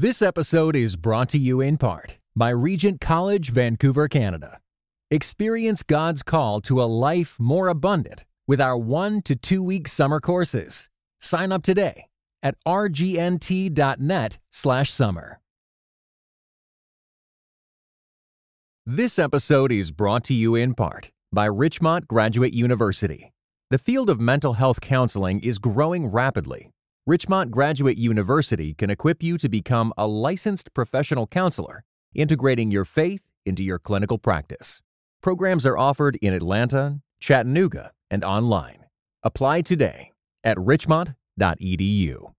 This episode is brought to you in part by Regent College, Vancouver, Canada. Experience God's call to a life more abundant with our 1 to 2 week summer courses. Sign up today at rgnt.net/summer. This episode is brought to you in part by Richmont Graduate University. The field of mental health counseling is growing rapidly. Richmont Graduate University can equip you to become a licensed professional counselor, integrating your faith into your clinical practice. Programs are offered in Atlanta, Chattanooga, and online. Apply today at richmont.edu.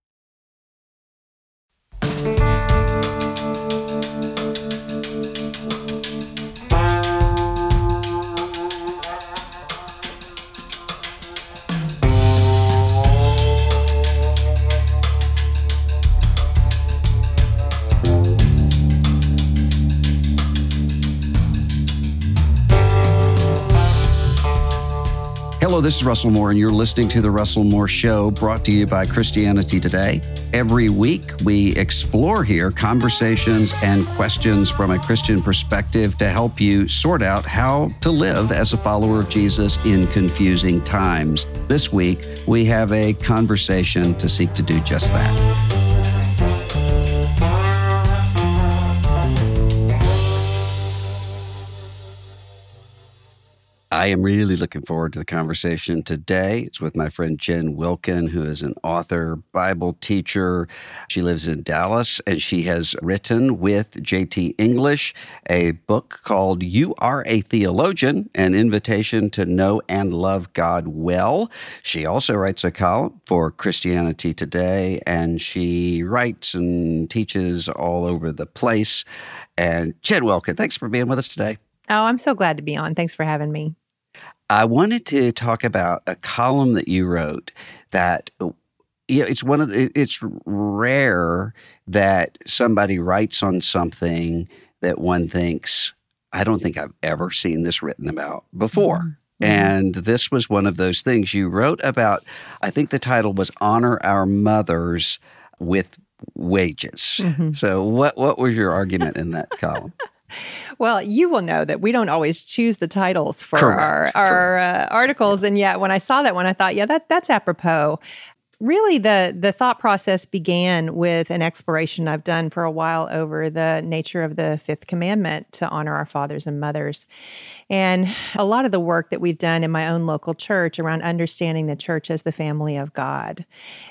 Hello, this is Russell Moore, and you're listening to The Russell Moore Show, brought to you by Christianity Today. Every week, we explore here conversations and questions from a Christian perspective to help you sort out how to live as a follower of Jesus in confusing times. This week, we have a conversation to seek to do just that. I am really looking forward to the conversation today. It's with my friend Jen Wilkin, who is an author, Bible teacher. She lives in Dallas, and she has written with J.T. English a book called You Are a Theologian, An Invitation to Know and Love God Well. She also writes a column for Christianity Today, and she writes and teaches all over the place. And Jen Wilkin, thanks for being with us today. Oh, I'm so glad to be on. Thanks for having me. I wanted to talk about a column that you wrote that, you know, it's rare that somebody writes on something that one thinks, I don't think I've ever seen this written about before. Mm-hmm. And this was one of those things you wrote about. I think the title was Honor Our Mothers with Wages. Mm-hmm. So what was your argument in that column? Well, you will know that we don't always choose the titles for our articles. Yeah. And yet when I saw that one, I thought, yeah, that's apropos. Really, the thought process began with an exploration I've done for a while over the nature of the fifth commandment to honor our fathers and mothers. And a lot of the work that we've done in my own local church around understanding the church as the family of God.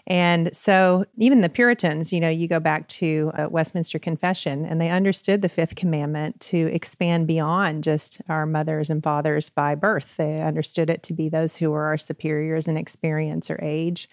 And so even the Puritans, you know, you go back to Westminster Confession, and they understood the fifth commandment to expand beyond just our mothers and fathers by birth. They understood it to be those who were our superiors in experience or age,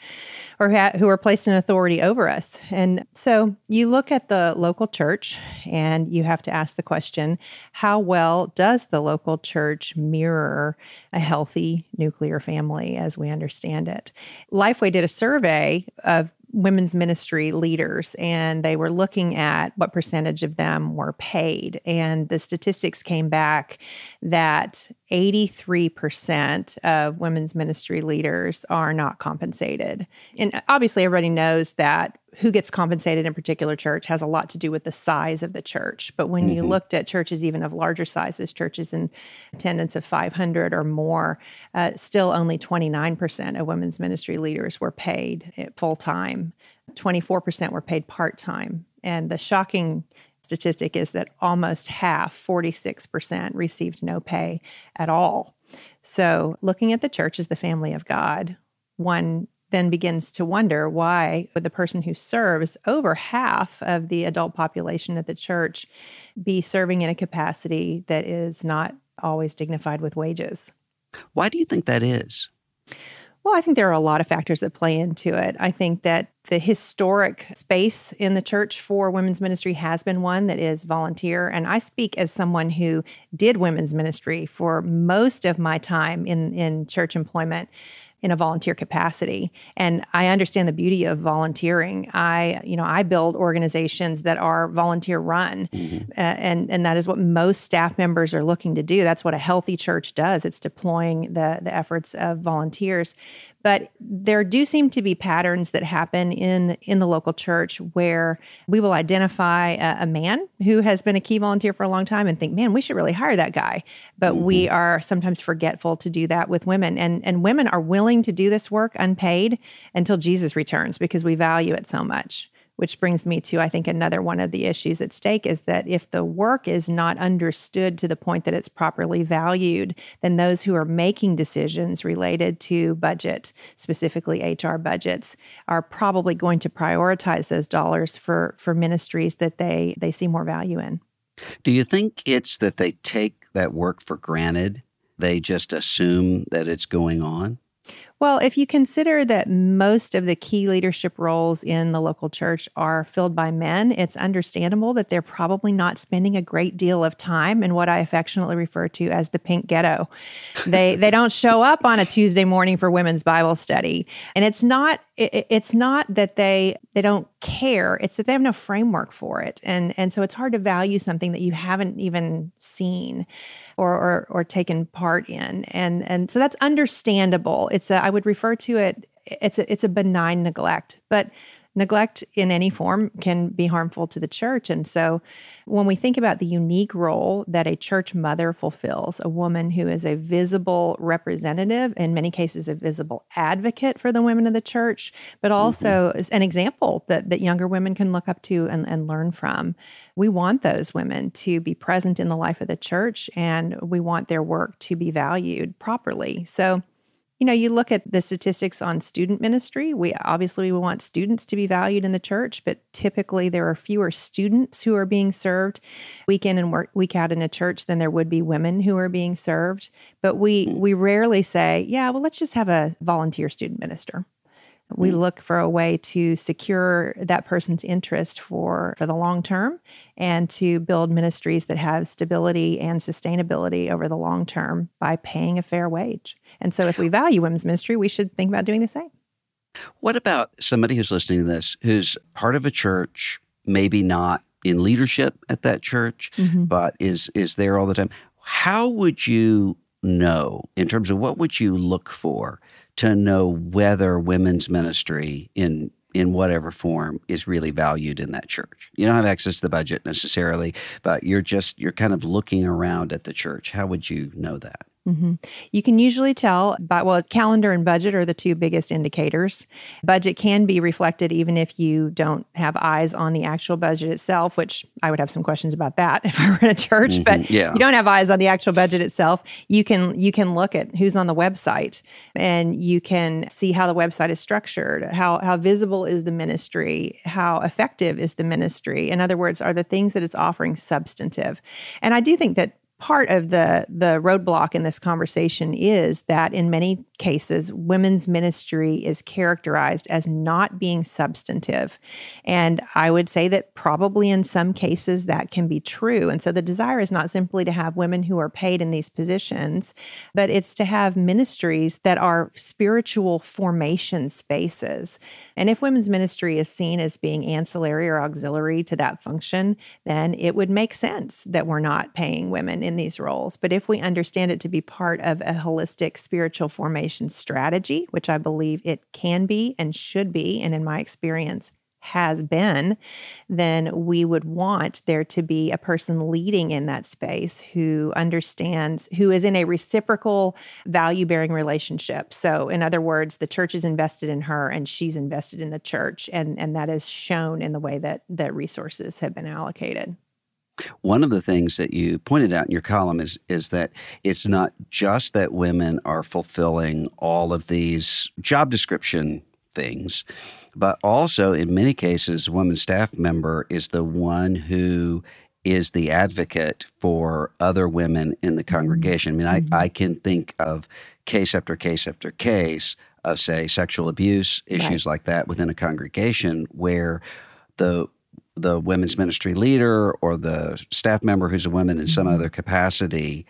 or who are placed in authority over us. And so you look at the local church and you have to ask the question, how well does the local church mirror a healthy nuclear family as we understand it? Lifeway did a survey of women's ministry leaders, and they were looking at what percentage of them were paid. And the statistics came back that 83% of women's ministry leaders are not compensated. And obviously everybody knows that who gets compensated in a particular church has a lot to do with the size of the church. But when you looked at churches even of larger sizes, churches in attendance of 500 or more, still only 29% of women's ministry leaders were paid full-time. 24% were paid part-time. And the shocking statistic is that almost half, 46%, received no pay at all. So looking at the church as the family of God, one then begins to wonder why would the person who serves over half of the adult population at the church be serving in a capacity that is not always dignified with wages. Why do you think that is? Well, I think there are a lot of factors that play into it. I think that the historic space in the church for women's ministry has been one that is volunteer. And I speak as someone who did women's ministry for most of my time in church employment in a volunteer capacity. And I understand the beauty of volunteering. I build organizations that are volunteer run, and that is what most staff members are looking to do. That's what a healthy church does. It's deploying the efforts of volunteers. But there do seem to be patterns that happen in the local church where we will identify a man who has been a key volunteer for a long time and think, man, we should really hire that guy. But we are sometimes forgetful to do that with women. And women are willing to do this work unpaid until Jesus returns because we value it so much. Which brings me to, I think, another one of the issues at stake is that if the work is not understood to the point that it's properly valued, then those who are making decisions related to budget, specifically HR budgets, are probably going to prioritize those dollars for ministries that they see more value in. Do you think it's that they take that work for granted? They just assume that it's going on? Well, if you consider that most of the key leadership roles in the local church are filled by men, it's understandable that they're probably not spending a great deal of time in what I affectionately refer to as the pink ghetto. They don't show up on a Tuesday morning for women's Bible study. And it's not that they don't care, it's that they have no framework for it. And so it's hard to value something that you haven't even seen or taken part in. And so that's understandable. I would refer to it, it's a benign neglect, but neglect in any form can be harmful to the church. And so when we think about the unique role that a church mother fulfills, a woman who is a visible representative, in many cases a visible advocate for the women of the church, but also is an example that younger women can look up to and learn from. We want those women to be present in the life of the church, and we want their work to be valued properly. So you look at the statistics on student ministry. We want students to be valued in the church, but typically there are fewer students who are being served week in and week out in a church than there would be women who are being served. But we rarely say, yeah, well, let's just have a volunteer student minister. We look for a way to secure that person's interest for the long term and to build ministries that have stability and sustainability over the long term by paying a fair wage. And so if we value women's ministry, we should think about doing the same. What about somebody who's listening to this, who's part of a church, maybe not in leadership at that church, but is there all the time? How would you know, in terms of what would you look for to know whether women's ministry in whatever form is really valued in that church? You don't have access to the budget necessarily, but you're kind of looking around at the church. How would you know that? You can usually tell by, calendar and budget are the two biggest indicators. Budget can be reflected even if you don't have eyes on the actual budget itself, which I would have some questions about that if I were in a church, but you don't have eyes on the actual budget itself. You can look at who's on the website, and you can see how the website is structured, how visible is the ministry, how effective is the ministry. In other words, are the things that it's offering substantive? And I do think that part of the roadblock in this conversation is that in many cases, women's ministry is characterized as not being substantive. And I would say that probably in some cases that can be true. And so the desire is not simply to have women who are paid in these positions, but it's to have ministries that are spiritual formation spaces. And if women's ministry is seen as being ancillary or auxiliary to that function, then it would make sense that we're not paying women in these roles. But if we understand it to be part of a holistic spiritual formation strategy, which I believe it can be and should be, and in my experience has been, then we would want there to be a person leading in that space who understands, who is in a reciprocal value-bearing relationship. So in other words, the church is invested in her and she's invested in the church, and that is shown in the way that resources have been allocated. One of the things that you pointed out in your column is that it's not just that women are fulfilling all of these job description things, but also in many cases, a woman staff member is the one who is the advocate for other women in the congregation. I mean, I can think of case after case after case of, say, sexual abuse issues like that within a congregation where the women's ministry leader or the staff member who's a woman in some other capacity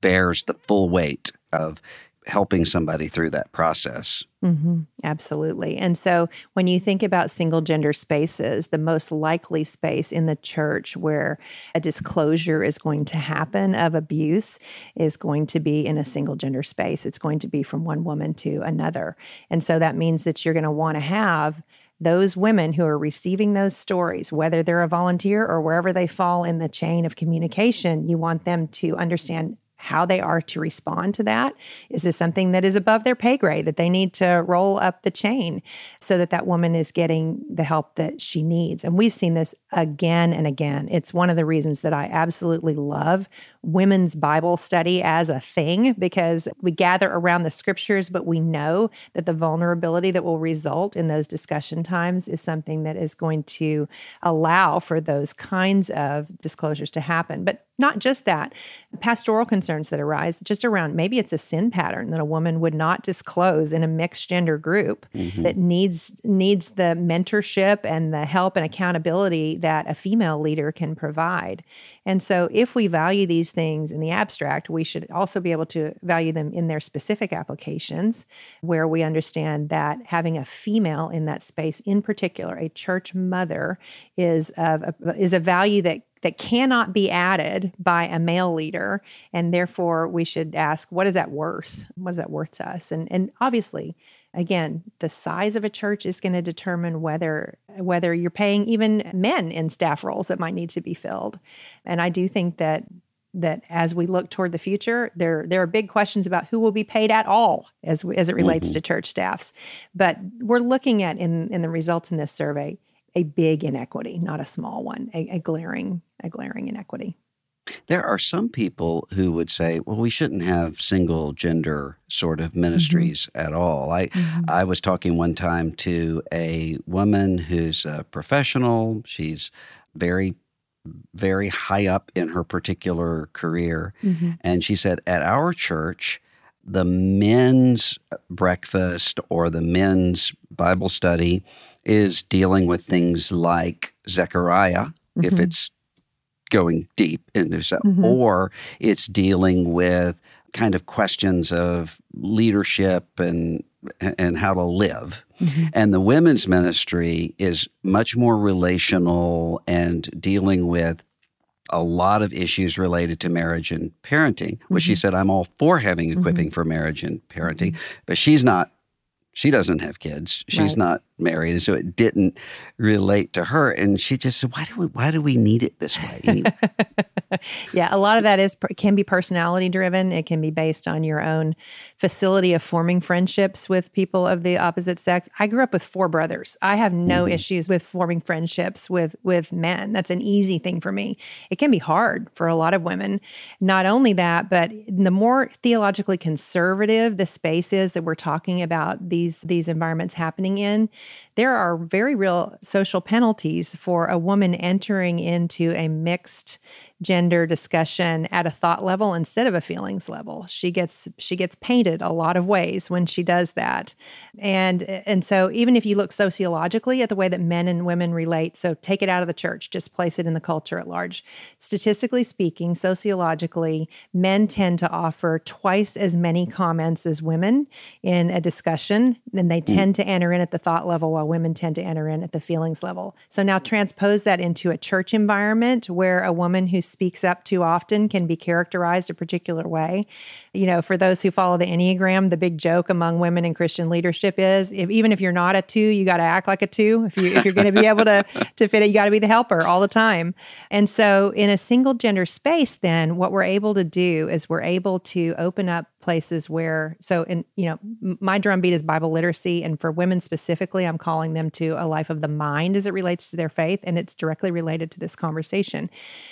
bears the full weight of helping somebody through that process. Mm-hmm. Absolutely. And so when you think about single gender spaces, the most likely space in the church where a disclosure is going to happen of abuse is going to be in a single gender space. It's going to be from one woman to another. And so that means that you're going to want to have those women who are receiving those stories, whether they're a volunteer or wherever they fall in the chain of communication, you want them to understand how they are to respond to that. Is this something that is above their pay grade, that they need to roll up the chain so that that woman is getting the help that she needs? And we've seen this again and again. It's one of the reasons that I absolutely love women's Bible study as a thing, because we gather around the scriptures, but we know that the vulnerability that will result in those discussion times is something that is going to allow for those kinds of disclosures to happen. But not just that, pastoral concerns that arise just around, maybe it's a sin pattern that a woman would not disclose in a mixed gender group that needs the mentorship and the help and accountability that a female leader can provide. And so if we value these things in the abstract, we should also be able to value them in their specific applications, where we understand that having a female in that space, in particular, a church mother, is a value that cannot be added by a male leader. And therefore, we should ask, what is that worth? What is that worth to us? And obviously, again, the size of a church is going to determine whether you're paying even men in staff roles that might need to be filled. And I do think that as we look toward the future, there are big questions about who will be paid at all as it relates to church staffs. But we're looking at, in the results in this survey, a big inequity, not a small one, a glaring inequity. There are some people who would say, well, we shouldn't have single gender sort of ministries at all. I was talking one time to a woman who's a professional. She's very, very high up in her particular career. And she said, at our church, the men's breakfast or the men's Bible study is dealing with things like Zechariah, if it's going deep into stuff, or it's dealing with kind of questions of leadership and how to live. And the women's ministry is much more relational and dealing with a lot of issues related to marriage and parenting, which she said, I'm all for having equipping for marriage and parenting, but she doesn't have kids. She's not married. And so it didn't relate to her. And she just said, why do we need it this way anyway? Yeah, a lot of that can be personality driven. It can be based on your own facility of forming friendships with people of the opposite sex. I grew up with four brothers. I have no issues with forming friendships with men. That's an easy thing for me. It can be hard for a lot of women. Not only that, but the more theologically conservative the space is that we're talking about these environments happening in, there are very real social penalties for a woman entering into a mixed gender discussion at a thought level instead of a feelings level. She gets painted a lot of ways when she does that. And so even if you look sociologically at the way that men and women relate, so take it out of the church, just place it in the culture at large. Statistically speaking, sociologically, men tend to offer twice as many comments as women in a discussion, and they tend to enter in at the thought level while women tend to enter in at the feelings level. So now transpose that into a church environment where a woman who speaks up too often can be characterized a particular way. You know, for those who follow the Enneagram, the big joke among women in Christian leadership is, even if you're not a two, you got to act like a two. If you're going to be able to fit it, you got to be the helper all the time. And so in a single gender space, then what we're able to do is we're able to open up places where, my drumbeat is Bible literacy. And for women specifically, I'm calling them to a life of the mind as it relates to their faith. And it's directly related to this conversation.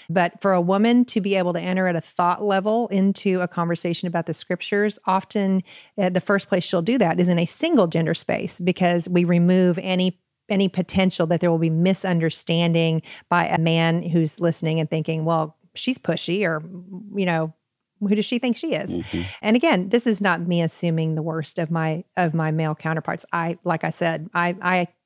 But for a woman to be able to enter at a thought level into a conversation about the scriptures, often the first place she'll do that is in a single gender space, because we remove any potential that there will be misunderstanding by a man who's listening and thinking, well, she's pushy, or, who does she think she is? And again, this is not me assuming the worst of my male counterparts. I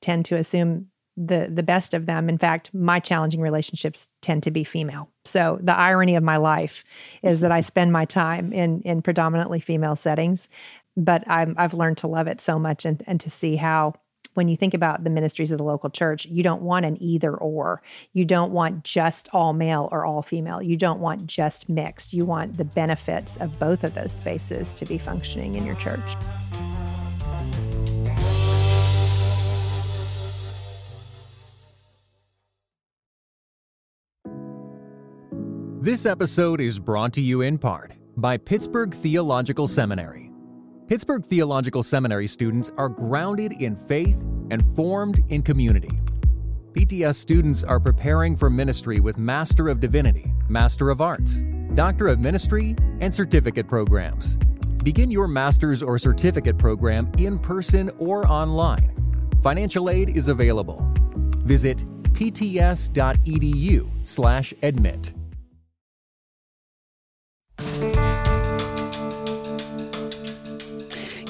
tend to assume the best of them. In fact, my challenging relationships tend to be female. So the irony of my life is that I spend my time in predominantly female settings. but I've learned to love it so much, and to see how, when you think about the ministries of the local church, you don't want an either or. You don't want just all male or all female. You don't want just mixed. You want the benefits of both of those spaces to be functioning in your church. This episode is brought to you in part by Pittsburgh Theological Seminary. Pittsburgh Theological Seminary students are grounded in faith and formed in community. PTS students are preparing for ministry with Master of Divinity, Master of Arts, Doctor of Ministry, and certificate programs. Begin your master's or certificate program in person or online. Financial aid is available. Visit pts.edu/admit.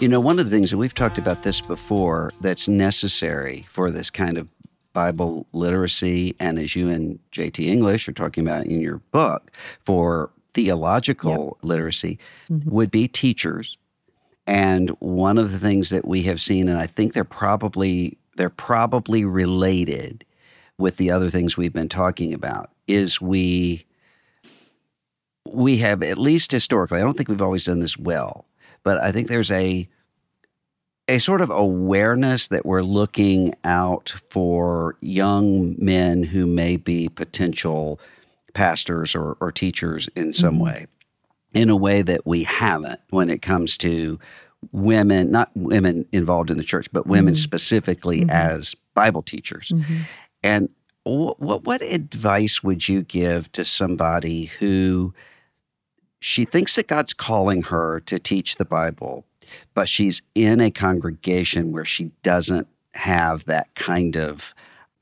You know, one of the things, and we've talked about this before, that's necessary for this kind of Bible literacy, and as you and J.T. English are talking about in your book, for theological literacy, would be teachers. And one of the things that we have seen, and I think they're probably related with the other things we've been talking about, is we have, at least historically, I don't think we've always done this well, but I think there's a sort of awareness that we're looking out for young men who may be potential pastors or teachers in some way, in a way that we haven't when it comes to women, not women involved in the church, but women specifically as Bible teachers. And what advice would you give to somebody who... she thinks that God's calling her to teach the Bible, but she's in a congregation where she doesn't have that kind of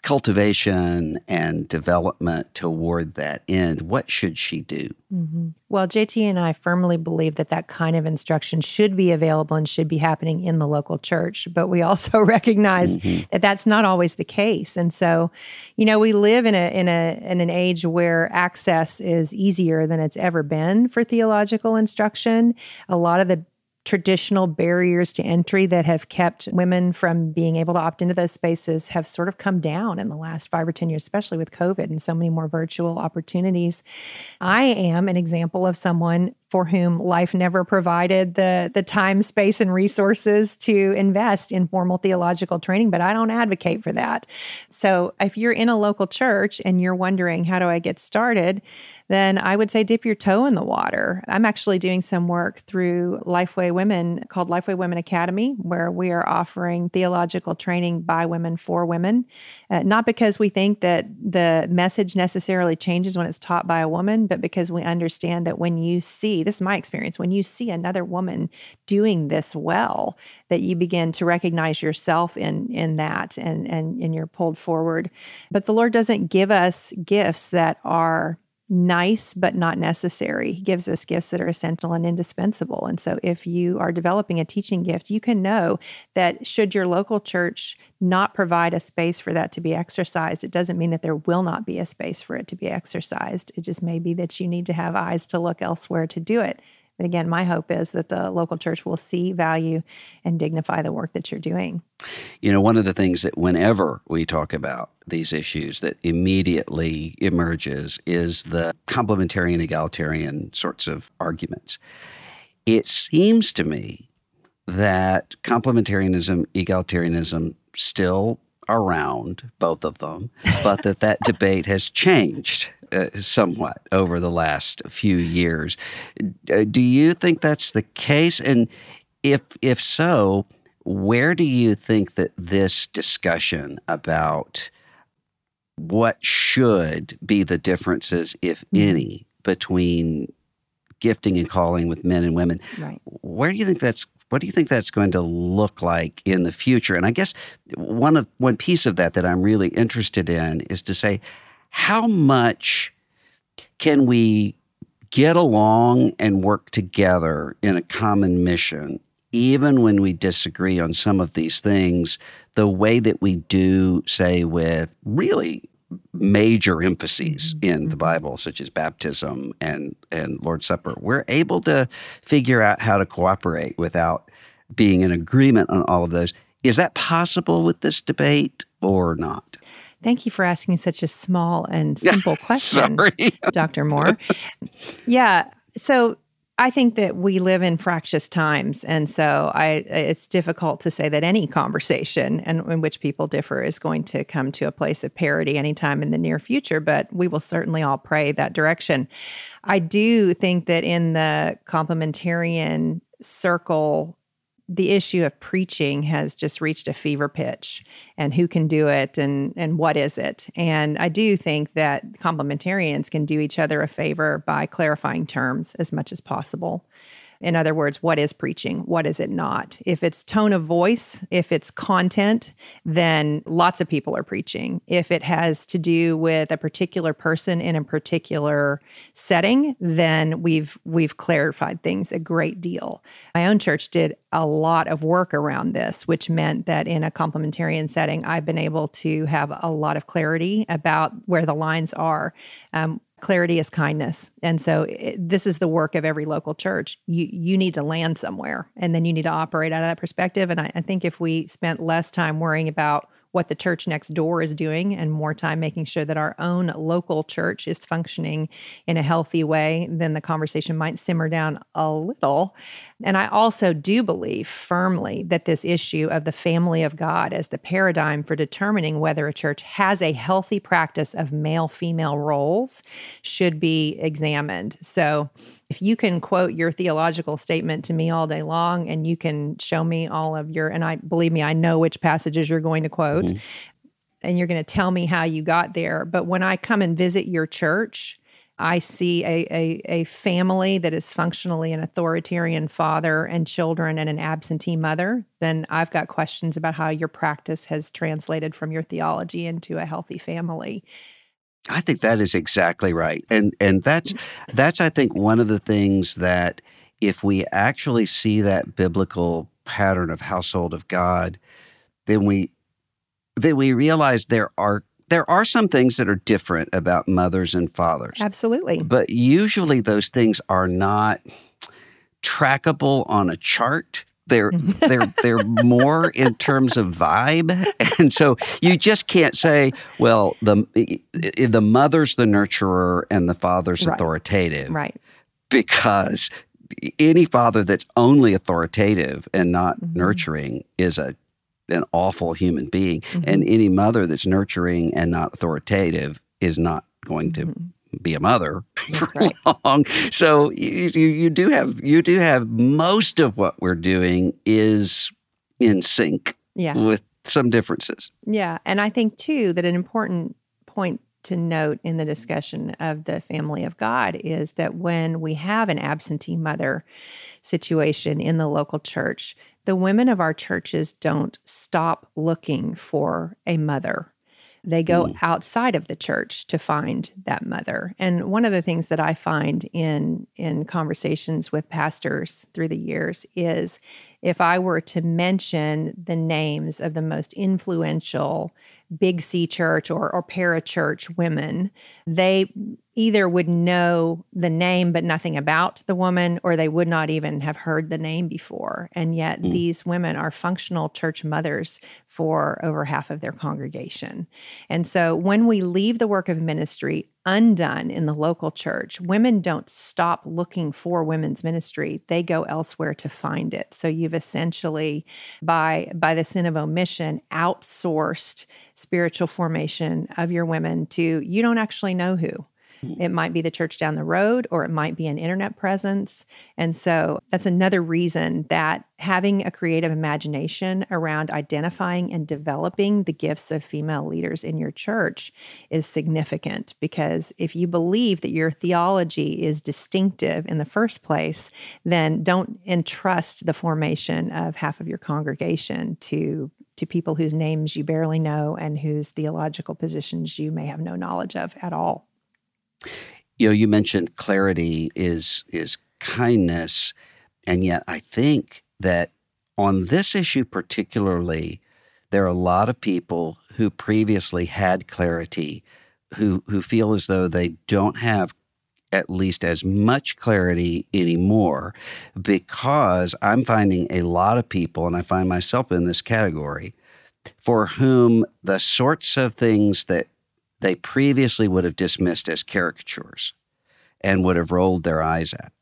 cultivation and development toward that end? What should she do? Well, JT and I firmly believe that kind of instruction should be available and should be happening in the local church, but we also recognize that that's not always the case. And so, you know, we live in an age where access is easier than it's ever been for theological instruction. A lot of the traditional barriers to entry that have kept women from being able to opt into those spaces have sort of come down in the last 5 or 10 years, especially with COVID and so many more virtual opportunities. I am an example of someone for whom life never provided the time, space, and resources to invest in formal theological training, but I don't advocate for that. So if you're in a local church and you're wondering, how do I get started, then I would say dip your toe in the water. I'm actually doing some work through Lifeway Women called Lifeway Women Academy, where we are offering theological training by women for women, not because we think that the message necessarily changes when it's taught by a woman, but because we understand that when you see, this is my experience, when you see another woman doing this well, that you begin to recognize yourself in that and you're pulled forward. But the Lord doesn't give us gifts that are nice but not necessary. He gives us gifts that are essential and indispensable. And so if you are developing a teaching gift, you can know that should your local church not provide a space for that to be exercised, it doesn't mean that there will not be a space for it to be exercised. It just may be that you need to have eyes to look elsewhere to do it. But again, my hope is that the local church will see, value, and dignify the work that you're doing. You know, one of the things that whenever we talk about these issues that immediately emerges is the complementarian and egalitarian sorts of arguments. It seems to me that complementarianism, egalitarianism still around, both of them, but that debate has changed somewhat over the last few years. Do you think that's the case? And if so, where do you think that this discussion about what should be the differences, if any, between gifting and calling with men and women, what do you think that's going to look like in the future? And I guess one piece of that I'm really interested in is to say, how much can we get along and work together in a common mission, even when we disagree on some of these things, the way that we do, say, with really major emphases in the Bible, such as baptism and Lord's Supper? We're able to figure out how to cooperate without being in agreement on all of those. Is that possible with this debate or not? Thank you for asking such a small and simple question, Dr. Moore. Yeah, so I think that we live in fractious times, and so it's difficult to say that any conversation in which people differ is going to come to a place of parity anytime in the near future, but we will certainly all pray that direction. I do think that in the complementarian circle, the issue of preaching has just reached a fever pitch, and who can do it and what is it? And I do think that complementarians can do each other a favor by clarifying terms as much as possible. In other words, what is preaching? What is it not? If it's tone of voice, if it's content, then lots of people are preaching. If it has to do with a particular person in a particular setting, then we've clarified things a great deal. My own church did a lot of work around this, which meant that in a complementarian setting, I've been able to have a lot of clarity about where the lines are. Clarity is kindness. And so this is the work of every local church. You need to land somewhere, and then you need to operate out of that perspective. And I think if we spent less time worrying about what the church next door is doing and more time making sure that our own local church is functioning in a healthy way, then the conversation might simmer down a little. And I also do believe firmly that this issue of the family of God as the paradigm for determining whether a church has a healthy practice of male-female roles should be examined. So if you can quote your theological statement to me all day long, and you can show me all of your, and believe me, I know which passages you're going to quote, mm-hmm. and you're going to tell me how you got there. But when I come and visit your church, I see a family that is functionally an authoritarian father and children and an absentee mother, then I've got questions about how your practice has translated from your theology into a healthy family. I think that is exactly right. And that's I think, one of the things that if we actually see that biblical pattern of household of God, then we realize there are some things that are different about mothers and fathers. Absolutely. But usually those things are not trackable on a chart. They're more in terms of vibe, and so you just can't say, well, the mother's the nurturer and the father's authoritative, right? Because any father that's only authoritative and not mm-hmm. nurturing is an awful human being, mm-hmm. and any mother that's nurturing and not authoritative is not going to be a mother for long. So you do have most of what we're doing is in sync with some differences. Yeah. And I think too that an important point to note in the discussion of the family of God is that when we have an absentee mother situation in the local church, the women of our churches don't stop looking for a mother. They go outside of the church to find that mother. And one of the things that I find in conversations with pastors through the years is if I were to mention the names of the most influential Big C church or parachurch women, they either would know the name but nothing about the woman, or they would not even have heard the name before. And yet these women are functional church mothers for over half of their congregation. And so when we leave the work of ministry undone in the local church, women don't stop looking for women's ministry. They go elsewhere to find it. So you've essentially, by the sin of omission, outsourced spiritual formation of your women to you don't actually know who. It might be the church down the road, or it might be an internet presence. And so that's another reason that having a creative imagination around identifying and developing the gifts of female leaders in your church is significant, because if you believe that your theology is distinctive in the first place, then don't entrust the formation of half of your congregation to people whose names you barely know and whose theological positions you may have no knowledge of at all. You know, you mentioned clarity is kindness, and yet I think that on this issue particularly, there are a lot of people who previously had clarity who feel as though they don't have at least as much clarity anymore, because I'm finding a lot of people, and I find myself in this category, for whom the sorts of things that they previously would have dismissed as caricatures and would have rolled their eyes at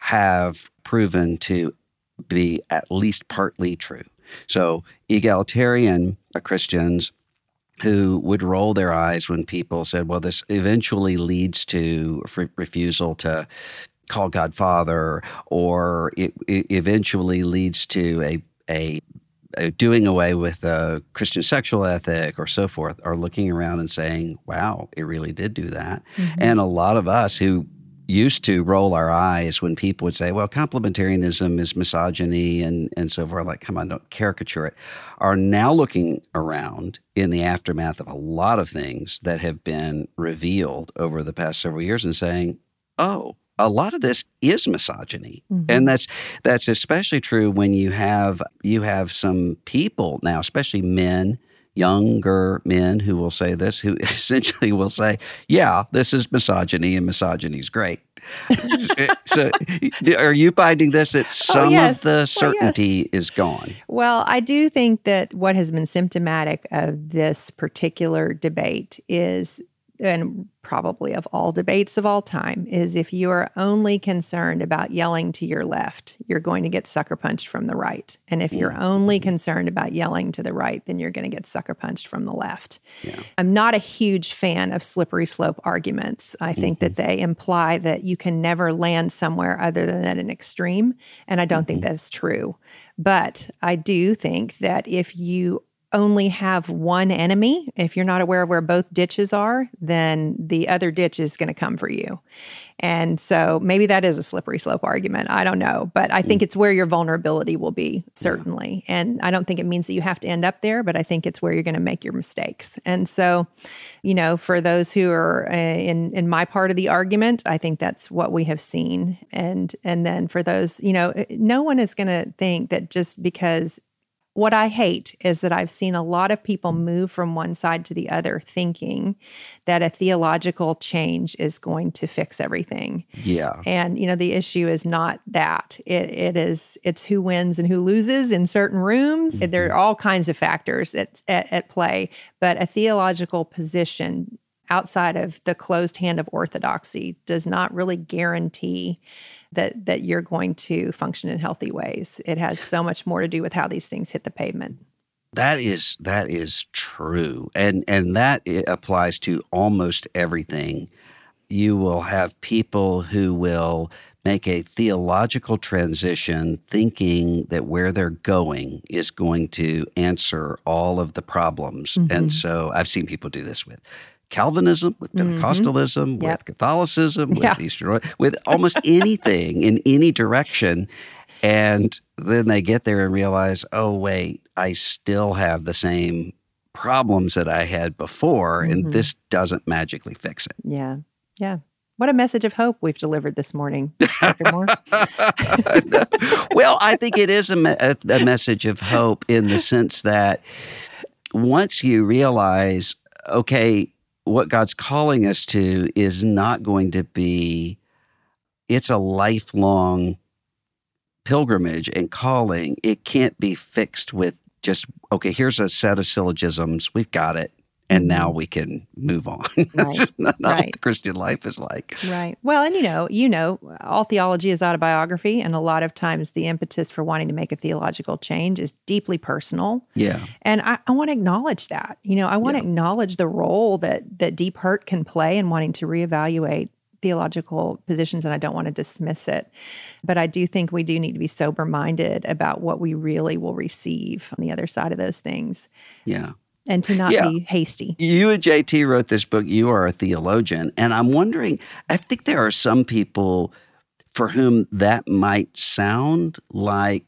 have proven to be at least partly true. So egalitarian Christians who would roll their eyes when people said, well, this eventually leads to refusal to call God Father, or it eventually leads to a doing away with the Christian sexual ethic or so forth, are looking around and saying, wow, it really did do that. Mm-hmm. And a lot of us who used to roll our eyes when people would say, well, complementarianism is misogyny and so forth, like, come on, don't caricature it, are now looking around in the aftermath of a lot of things that have been revealed over the past several years and saying, oh, a lot of this is misogyny. Mm-hmm. And that's especially true when you have some people now, especially men, younger men, who will say this, who essentially will say, yeah, this is misogyny and misogyny is great. So are you finding this, that some of the certainty is gone? Well, I do think that what has been symptomatic of this particular debate is, and probably of all debates of all time, is if you are only concerned about yelling to your left, you're going to get sucker punched from the right. And if you're only concerned about yelling to the right, then you're going to get sucker punched from the left. Yeah. I'm not a huge fan of slippery slope arguments. I think that they imply that you can never land somewhere other than at an extreme, and I don't think that's true. But I do think that if you only have one enemy, if you're not aware of where both ditches are, then the other ditch is going to come for you. And so maybe that is a slippery slope argument. I don't know. But I think it's where your vulnerability will be, certainly. Yeah. And I don't think it means that you have to end up there, but I think it's where you're going to make your mistakes. And so, you know, for those who are in my part of the argument, I think that's what we have seen. And then for those, you know, no one is going to think that just because— what I hate is that I've seen a lot of people move from one side to the other thinking that a theological change is going to fix everything. Yeah. And, you know, the issue is not that. It's who wins and who loses in certain rooms. Mm-hmm. There are all kinds of factors at play, but a theological position outside of the closed hand of orthodoxy does not really guarantee that you're going to function in healthy ways. It has so much more to do with how these things hit the pavement. That is true. And that applies to almost everything. You will have people who will make a theological transition thinking that where they're going is going to answer all of the problems. Mm-hmm. And so I've seen people do this with Calvinism, with Pentecostalism, with Catholicism, with Eastern, with almost anything in any direction. And then they get there and realize, oh, wait, I still have the same problems that I had before, and this doesn't magically fix it. Yeah, yeah. What a message of hope we've delivered this morning, Dr. Moore. Well, I think it is a message of hope in the sense that once you realize, okay, what God's calling us to is not going to be, it's a lifelong pilgrimage and calling. It can't be fixed with just, okay, here's a set of syllogisms. We've got it. And now we can move on. Right. That's not what the Christian life is like. Right. Well, and you know, all theology is autobiography, and a lot of times the impetus for wanting to make a theological change is deeply personal. Yeah. And I want to acknowledge that. You know, I want to acknowledge the role that deep hurt can play in wanting to reevaluate theological positions, and I don't want to dismiss it. But I do think we do need to be sober-minded about what we really will receive on the other side of those things. Yeah. And to not be hasty. You and JT wrote this book, You Are a Theologian. And I'm wondering, I think there are some people for whom that might sound like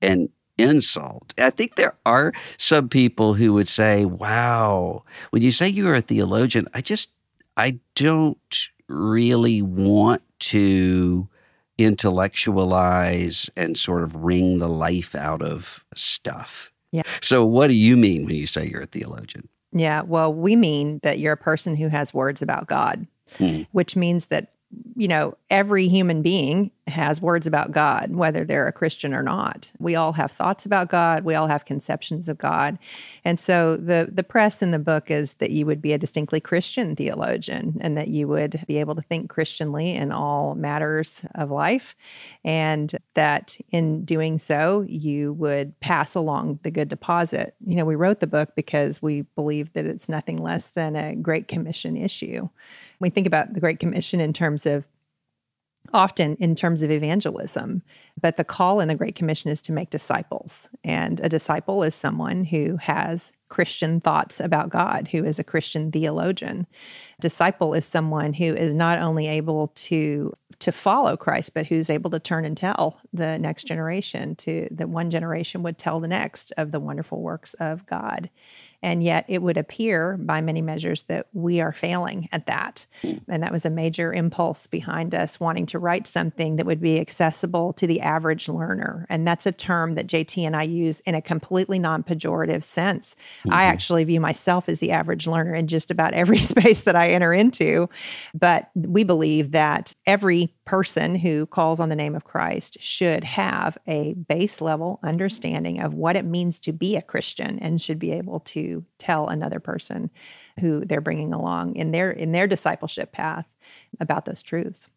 an insult. I think there are some people who would say, wow, when you say you are a theologian, I don't really want to intellectualize and sort of wring the life out of stuff. Yeah. So what do you mean when you say you're a theologian? Yeah, well, we mean that you're a person who has words about God, which means that you know, every human being has words about God, whether they're a Christian or not. We all have thoughts about God. We all have conceptions of God. And so the press in the book is that you would be a distinctly Christian theologian and that you would be able to think Christianly in all matters of life, and that in doing so, you would pass along the good deposit. You know, we wrote the book because we believe that it's nothing less than a Great Commission issue. We think about the Great Commission in terms of often in terms of evangelism, but the call in the Great Commission is to make disciples. And a disciple is someone who has Christian thoughts about God, who is a Christian theologian. Disciple is someone who is not only able to follow Christ, but who's able to turn and tell the next generation, to that one generation would tell the next of the wonderful works of God. And yet it would appear by many measures that we are failing at that. And that was a major impulse behind us wanting to write something that would be accessible to the average learner. And that's a term that JT and I use in a completely non-pejorative sense. Mm-hmm. I actually view myself as the average learner in just about every space that I enter into. But we believe that every person who calls on the name of Christ should have a base level understanding of what it means to be a Christian and should be able to tell another person who they're bringing along in their discipleship path about those truths.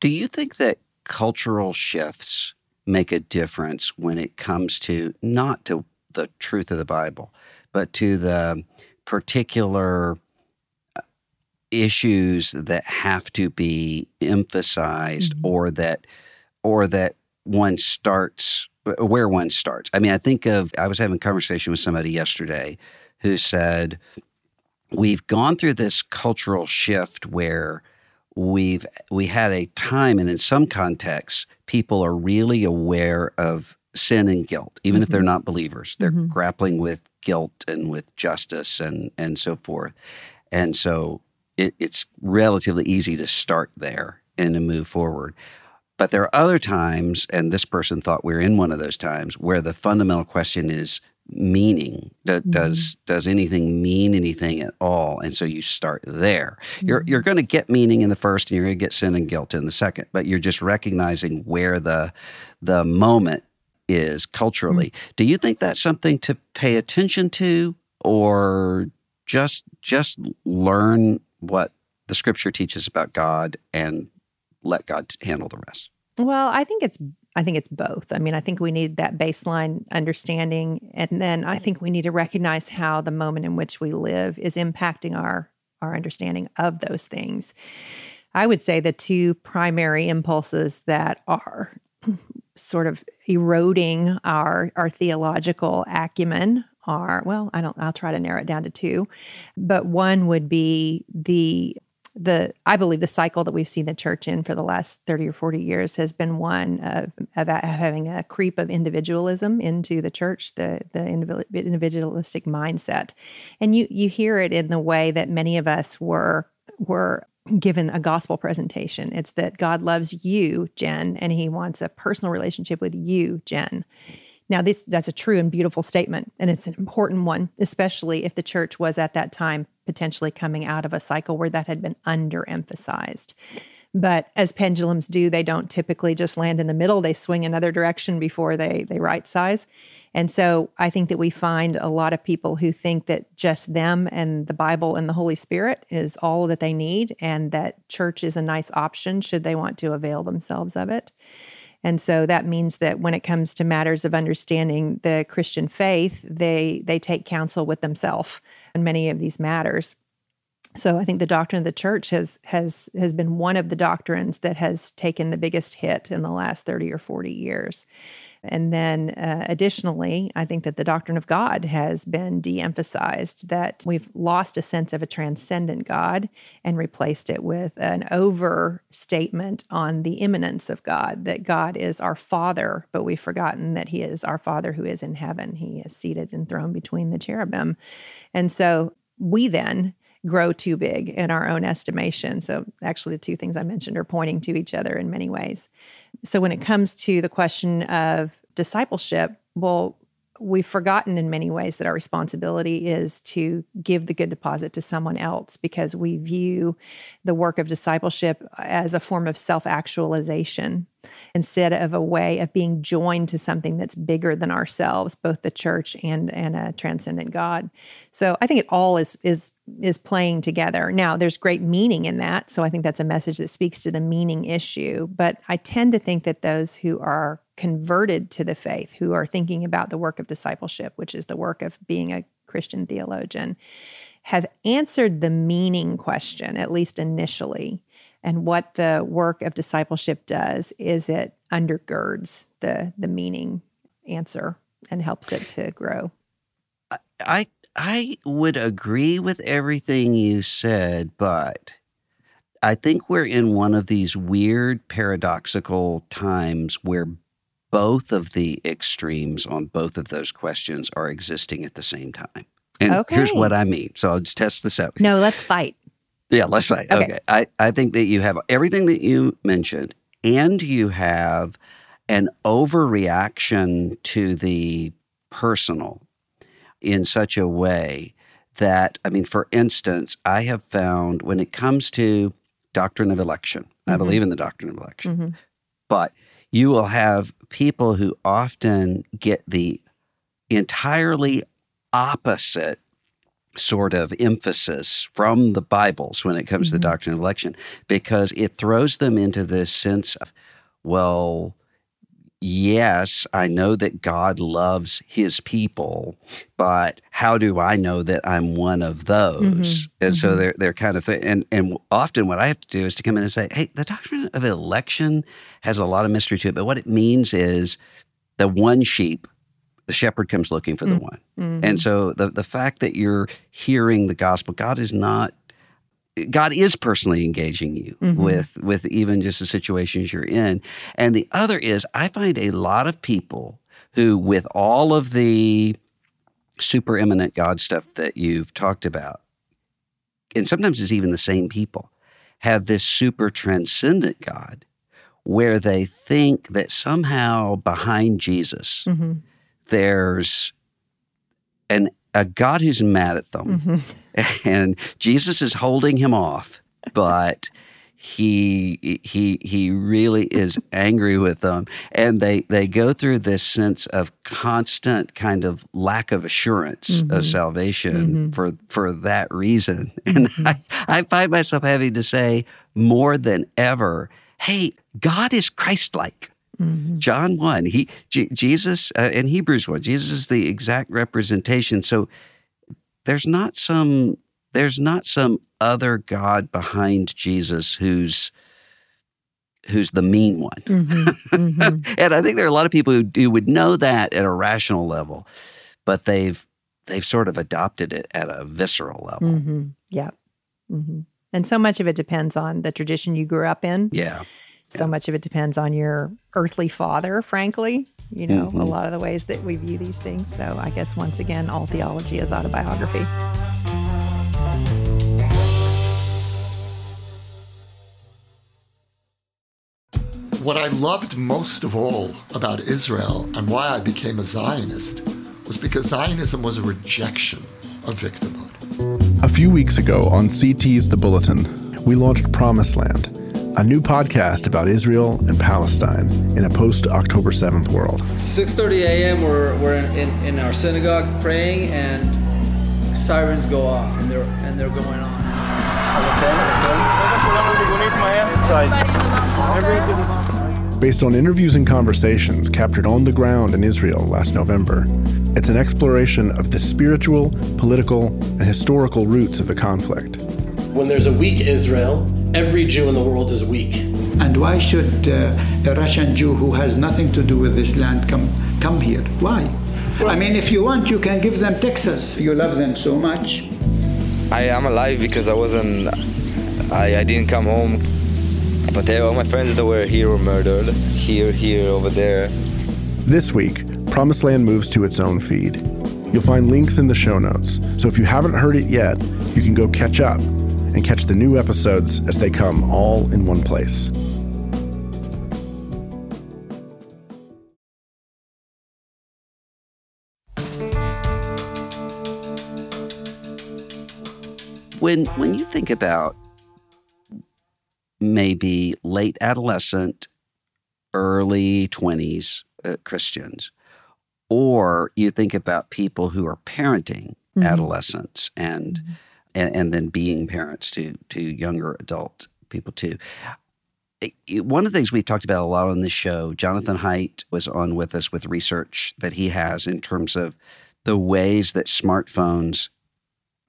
Do you think that cultural shifts make a difference when it comes to, not to the truth of the Bible, but to the particular issues that have to be emphasized, mm-hmm. or that one starts where one starts? I mean, I was having a conversation with somebody yesterday who said, we've gone through this cultural shift where we had a time, and in some contexts, people are really aware of sin and guilt, even mm-hmm. if they're not believers. They're mm-hmm. grappling with guilt and with justice and so forth. And so it's relatively easy to start there and to move forward. But there are other times, and this person thought we were in one of those times, where the fundamental question is meaning. Does anything mean anything at all? And so you start there. Mm-hmm. You're going to get meaning in the first, and you're going to get sin and guilt in the second. But you're just recognizing where the moment is culturally. Mm-hmm. Do you think that's something to pay attention to, or just learn what the Scripture teaches about God and let God handle the rest? Well, I think it's both. I mean, I think we need that baseline understanding, and then I think we need to recognize how the moment in which we live is impacting our understanding of those things. I would say the two primary impulses that are sort of eroding our theological acumen are, I'll try to narrow it down to two, but one would be I believe the cycle that we've seen the church in for the last 30 or 40 years has been one of having a creep of individualism into the church, the individualistic mindset. And you hear it in the way that many of us were given a gospel presentation. It's that God loves you, Jen, and he wants a personal relationship with you, Jen. Now, that's a true and beautiful statement, and it's an important one, especially if the church was at that time potentially coming out of a cycle where that had been underemphasized. But as pendulums do, they don't typically just land in the middle. They swing another direction before they right size. And so I think that we find a lot of people who think that just them and the Bible and the Holy Spirit is all that they need, and that church is a nice option should they want to avail themselves of it. And so that means that when it comes to matters of understanding the Christian faith, they take counsel with themselves on many of these matters. So I think the doctrine of the church has been one of the doctrines that has taken the biggest hit in the last 30 or 40 years. And then additionally, I think that the doctrine of God has been de-emphasized, that we've lost a sense of a transcendent God and replaced it with an overstatement on the immanence of God, that God is our Father, but we've forgotten that he is our Father who is in heaven. He is seated and throned between the cherubim. And so we then grow too big in our own estimation. So actually the two things I mentioned are pointing to each other in many ways. So when it comes to the question of discipleship, well, we've forgotten in many ways that our responsibility is to give the good deposit to someone else, because we view the work of discipleship as a form of self-actualization instead of a way of being joined to something that's bigger than ourselves, both the church and a transcendent God. So I think it all is playing together. Now, there's great meaning in that, so I think that's a message that speaks to the meaning issue, but I tend to think that those who are converted to the faith, who are thinking about the work of discipleship, which is the work of being a Christian theologian, have answered the meaning question, at least initially. And what the work of discipleship does is it undergirds the meaning answer and helps it to grow. I would agree with everything you said, but I think we're in one of these weird paradoxical times where both of the extremes on both of those questions are existing at the same time. And here's what I mean. So I'll just test this out. No, let's fight. Yeah, let's fight. Okay. I think that you have everything that you mentioned, and you have an overreaction to the personal in such a way that, I mean, for instance, I have found when it comes to doctrine of election, I believe in the doctrine of election, but you will have people who often get the entirely opposite sort of emphasis from the Bibles when it comes to the doctrine of election, because it throws them into this sense of, well, yes, I know that God loves his people, but how do I know that I'm one of those? And so they're kind of, and often what I have to do is to come in and say, hey, the doctrine of election has a lot of mystery to it, but what it means is the one sheep, the shepherd comes looking for the one. And so the fact that you're hearing the gospel, God is personally engaging you with even just the situations you're in. And the other is, I find a lot of people who, with all of the supereminent God stuff that you've talked about, and sometimes it's even the same people, have this super transcendent God where they think that somehow behind Jesus, there's a God who's mad at them, and Jesus is holding him off, but he really is angry with them, and they go through this sense of constant kind of lack of assurance of salvation for that reason. And I find myself having to say more than ever, hey, God is Christ-like. John 1, Jesus, and Hebrews 1, Jesus is the exact representation. So there's not some other God behind Jesus who's the mean one. And I think there are a lot of people who would know that at a rational level, but they've sort of adopted it at a visceral level. Yeah. And so much of it depends on the tradition you grew up in. Yeah. So much of it depends on your earthly father, frankly, you know, a lot of the ways that we view these things. So I guess once again, all theology is autobiography. What I loved most of all about Israel and why I became a Zionist was because Zionism was a rejection of victimhood. A few weeks ago on CT's The Bulletin, we launched Promised Land, a new podcast about Israel and Palestine in a post-October 7th world. 6:30 a.m. we're in our synagogue praying, and sirens go off, and they're going on. Based on interviews and conversations captured on the ground in Israel last November, it's an exploration of the spiritual, political, and historical roots of the conflict. When there's a weak Israel, every Jew in the world is weak. And why should a Russian Jew who has nothing to do with this land come here? Why? Well, I mean, if you want, you can give them Texas. You love them so much. I am alive because I didn't come home. But all my friends that were here were murdered. Here, over there. This week, Promised Land moves to its own feed. You'll find links in the show notes. So if you haven't heard it yet, you can go catch up and catch the new episodes as they come, all in one place. When you think about maybe late adolescent, early 20s Christians, or you think about people who are parenting adolescents and then being parents to younger adult people too. One of the things we've talked about a lot on this show, Jonathan Haidt was on with us with research that he has in terms of the ways that smartphones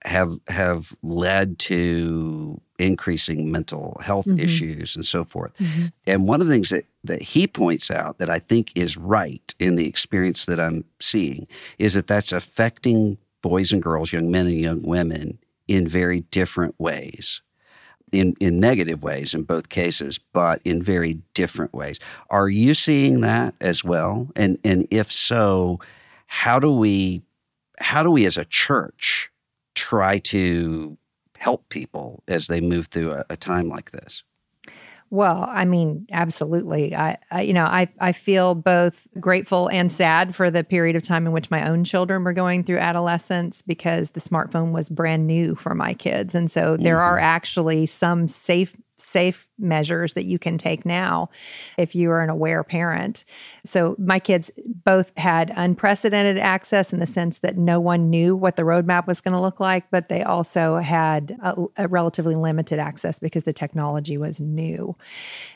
have led to increasing mental health issues and so forth. Mm-hmm. And one of the things that he points out that I think is right in the experience that I'm seeing is that that's affecting boys and girls, young men and young women, in very different ways, in negative ways in both cases, but in very different ways. Are you seeing that as well? And if so, how do we as a church try to help people as they move through a time like this? Well, I mean, absolutely. I feel both grateful and sad for the period of time in which my own children were going through adolescence, because the smartphone was brand new for my kids. And so there are actually some safe measures that you can take now if you are an aware parent. So my kids both had unprecedented access in the sense that no one knew what the roadmap was going to look like, but they also had a relatively limited access because the technology was new.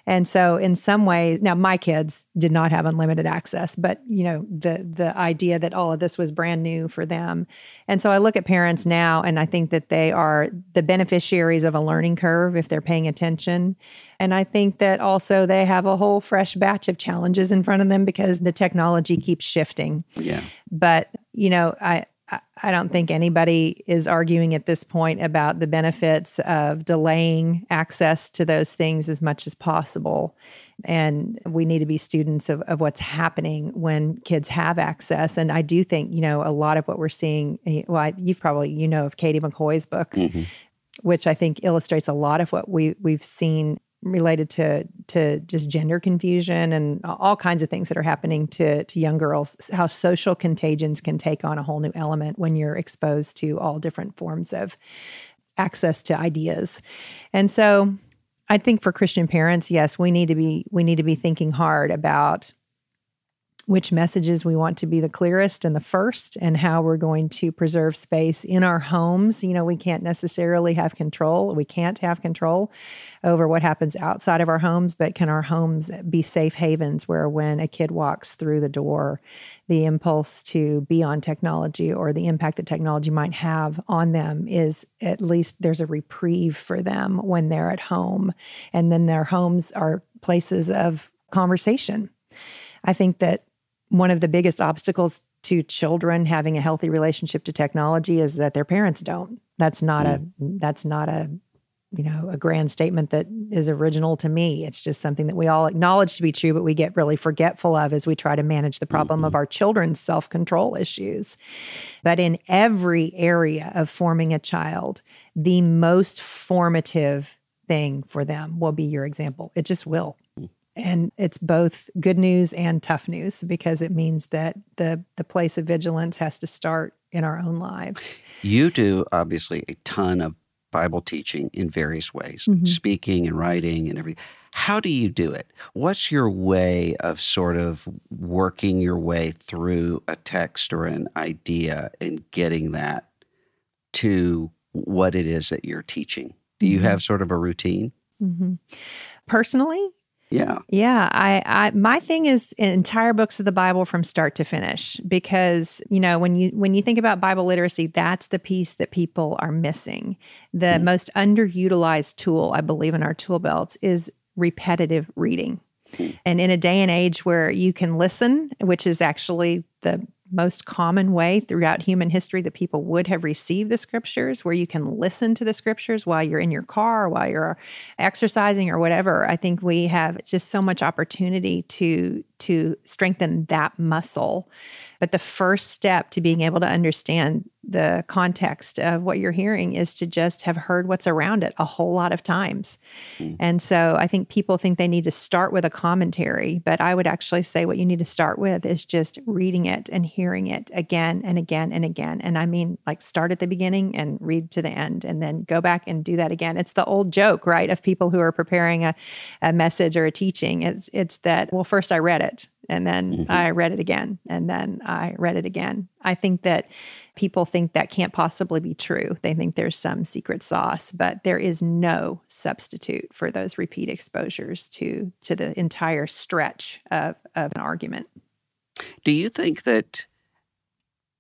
And so in some ways, now my kids did not have unlimited access, but you know, the idea that all of this was brand new for them. And so I look at parents now and I think that they are the beneficiaries of a learning curve if they're paying attention. And I think that also they have a whole fresh batch of challenges in front of them because the technology keeps shifting. Yeah. But, you know, I don't think anybody is arguing at this point about the benefits of delaying access to those things as much as possible. And we need to be students of what's happening when kids have access. And I do think, you know, a lot of what we're seeing, you've probably, you know, of Katie McCoy's book, which I think illustrates a lot of what we've seen related to just gender confusion and all kinds of things that are happening to young girls, how social contagions can take on a whole new element when you're exposed to all different forms of access to ideas. And so I think for Christian parents, yes, we need to be thinking hard about which messages we want to be the clearest and the first, and how we're going to preserve space in our homes. You know, we can't necessarily have control. We can't have control over what happens outside of our homes, but can our homes be safe havens where when a kid walks through the door, the impulse to be on technology or the impact that technology might have on them is at least there's a reprieve for them when they're at home. And then their homes are places of conversation. I think that one of the biggest obstacles to children having a healthy relationship to technology is that their parents don't. That's not a you know, a grand statement that is original to me. It's just something that we all acknowledge to be true, but we get really forgetful of as we try to manage the problem of our children's self-control issues. But in every area of forming a child, the most formative thing for them will be your example. It just will. And it's both good news and tough news, because it means that the place of vigilance has to start in our own lives. You do, obviously, a ton of Bible teaching in various ways, speaking and writing and everything. How do you do it? What's your way of sort of working your way through a text or an idea and getting that to what it is that you're teaching? Do you have sort of a routine? Personally? Yeah. Yeah. My thing is entire books of the Bible from start to finish, because, you know, when you think about Bible literacy, that's the piece that people are missing. The most underutilized tool, I believe, in our tool belts is repetitive reading. And in a day and age where you can listen, which is actually the most common way throughout human history that people would have received the scriptures, where you can listen to the scriptures while you're in your car, while you're exercising or whatever. I think we have just so much opportunity to to strengthen that muscle. But the first step to being able to understand the context of what you're hearing is to just have heard what's around it a whole lot of times. Mm. And so I think people think they need to start with a commentary, but I would actually say what you need to start with is just reading it and hearing it again and again and again. And I mean, like, start at the beginning and read to the end and then go back and do that again. It's the old joke, right, of people who are preparing a message or a teaching. It's that, well, first I read it. And then I read it again. And then I read it again. I think that people think that can't possibly be true. They think there's some secret sauce, but there is no substitute for those repeat exposures to the entire stretch of an argument. Do you think that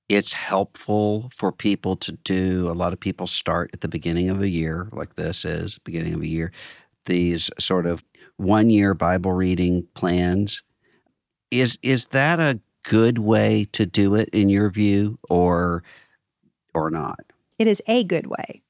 it's helpful for people to do, a lot of people start at the beginning of a year, like this is, beginning of a year, these sort of one-year Bible reading plans. Is that a good way to do it in your view, or not? It is a good way.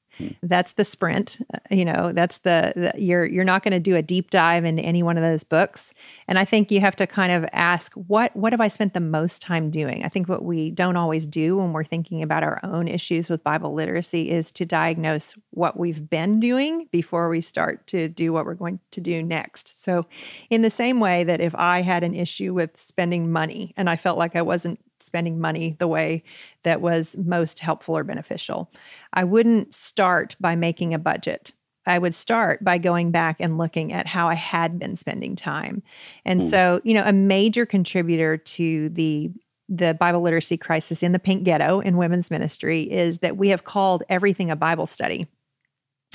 That's the sprint. You know, that's the you're not going to do a deep dive into any one of those books. And I think you have to kind of ask, what have I spent the most time doing? I think what we don't always do when we're thinking about our own issues with Bible literacy is to diagnose what we've been doing before we start to do what we're going to do next. So in the same way that if I had an issue with spending money and I felt like I wasn't spending money the way that was most helpful or beneficial, I wouldn't start by making a budget. I would start by going back and looking at how I had been spending time. And so, you know, a major contributor to the Bible literacy crisis in the Pink Ghetto in women's ministry is that we have called everything a Bible study.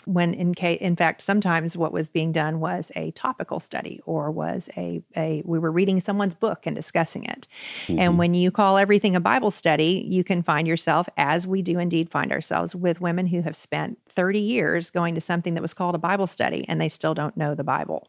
When in fact, sometimes what was being done was a topical study or was we were reading someone's book and discussing it. Mm-hmm. And when you call everything a Bible study, you can find yourself, as we do indeed find ourselves, with women who have spent 30 years going to something that was called a Bible study and they still don't know the Bible.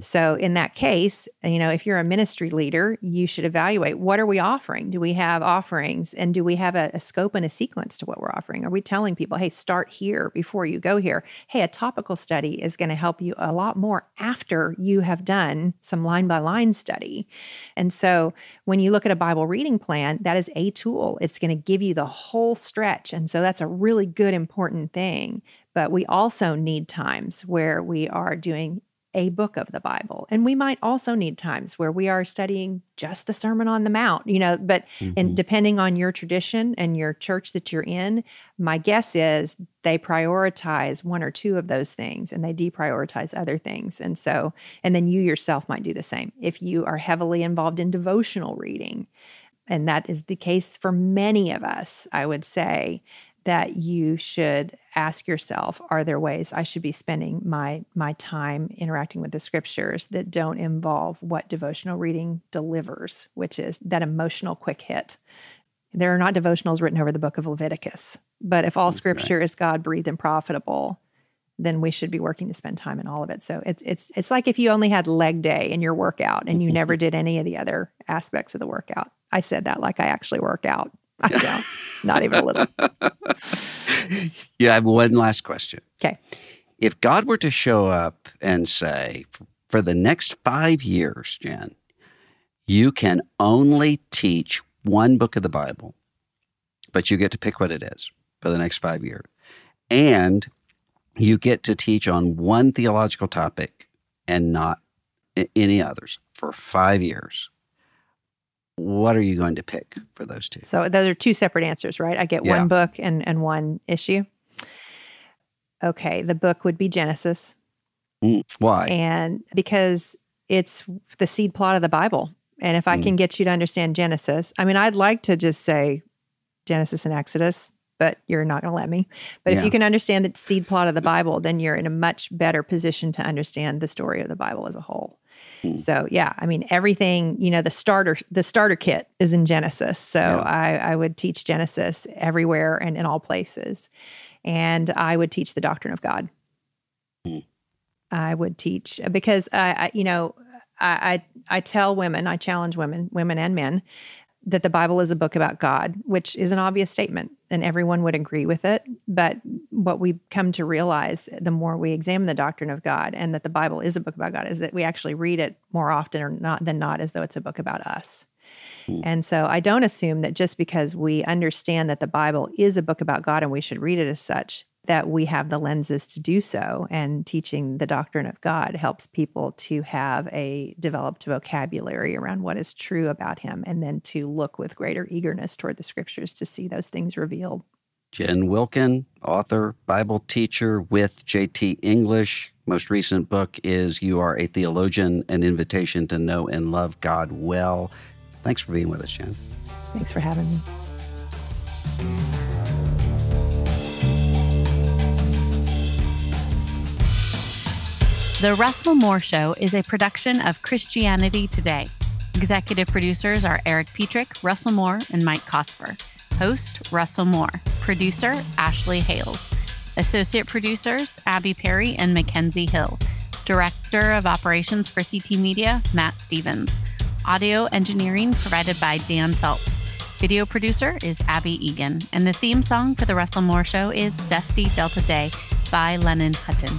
So in that case, you know, if you're a ministry leader, you should evaluate, what are we offering? Do we have offerings? And do we have a scope and a sequence to what we're offering? Are we telling people, hey, start here before you go here? Hey, a topical study is going to help you a lot more after you have done some line-by-line study. And so when you look at a Bible reading plan, that is a tool. It's going to give you the whole stretch. And so that's a really good, important thing. But we also need times where we are doing a book of the Bible. And we might also need times where we are studying just the Sermon on the Mount, you know, but and depending on your tradition and your church that you're in, my guess is they prioritize one or two of those things and they deprioritize other things. And so, and then you yourself might do the same. If you are heavily involved in devotional reading, and that is the case for many of us, I would say, that you should ask yourself, are there ways I should be spending my time interacting with the scriptures that don't involve what devotional reading delivers, which is that emotional quick hit? There are not devotionals written over the book of Leviticus, but if all scripture is God-breathed and profitable, then we should be working to spend time in all of it. So it's like if you only had leg day in your workout and you never did any of the other aspects of the workout. I said that like I actually work out. I don't. Not even a little. Yeah, I have one last question. Okay. If God were to show up and say, for the next 5 years, Jen, you can only teach one book of the Bible, but you get to pick what it is for the next 5 years. And you get to teach on one theological topic and not any others for 5 years. What are you going to pick for those two? So those are two separate answers, right? I get one book and one issue. Okay, the book would be Genesis. Why? And because it's the seed plot of the Bible. And if I can get you to understand Genesis, I mean, I'd like to just say Genesis and Exodus, but you're not going to let me. But if you can understand the seed plot of the Bible, then you're in a much better position to understand the story of the Bible as a whole. So, yeah, I mean, everything, you know, the starter kit is in Genesis. So I would teach Genesis everywhere and in all places. And I would teach the doctrine of God. I would teach, because, I challenge women and men that the Bible is a book about God, which is an obvious statement, and everyone would agree with it. But what we come to realize the more we examine the doctrine of God and that the Bible is a book about God is that we actually read it more often or not than not as though it's a book about us. And so I don't assume that just because we understand that the Bible is a book about God and we should read it as such, that we have the lenses to do so. And teaching the doctrine of God helps people to have a developed vocabulary around what is true about him, and then to look with greater eagerness toward the scriptures to see those things revealed. Jen Wilkin, author, Bible teacher with J.T. English. Most recent book is You Are a Theologian, An Invitation to Know and Love God Well. Thanks for being with us, Jen. Thanks for having me. The Russell Moore Show is a production of Christianity Today. Executive producers are Eric Petrick, Russell Moore, and Mike Cosper. Host, Russell Moore. Producer, Ashley Hales. Associate producers, Abby Perry and Mackenzie Hill. Director of Operations for CT Media, Matt Stevens. Audio engineering provided by Dan Phelps. Video producer is Abby Egan. And the theme song for The Russell Moore Show is Dusty Delta Day by Lennon Hutton.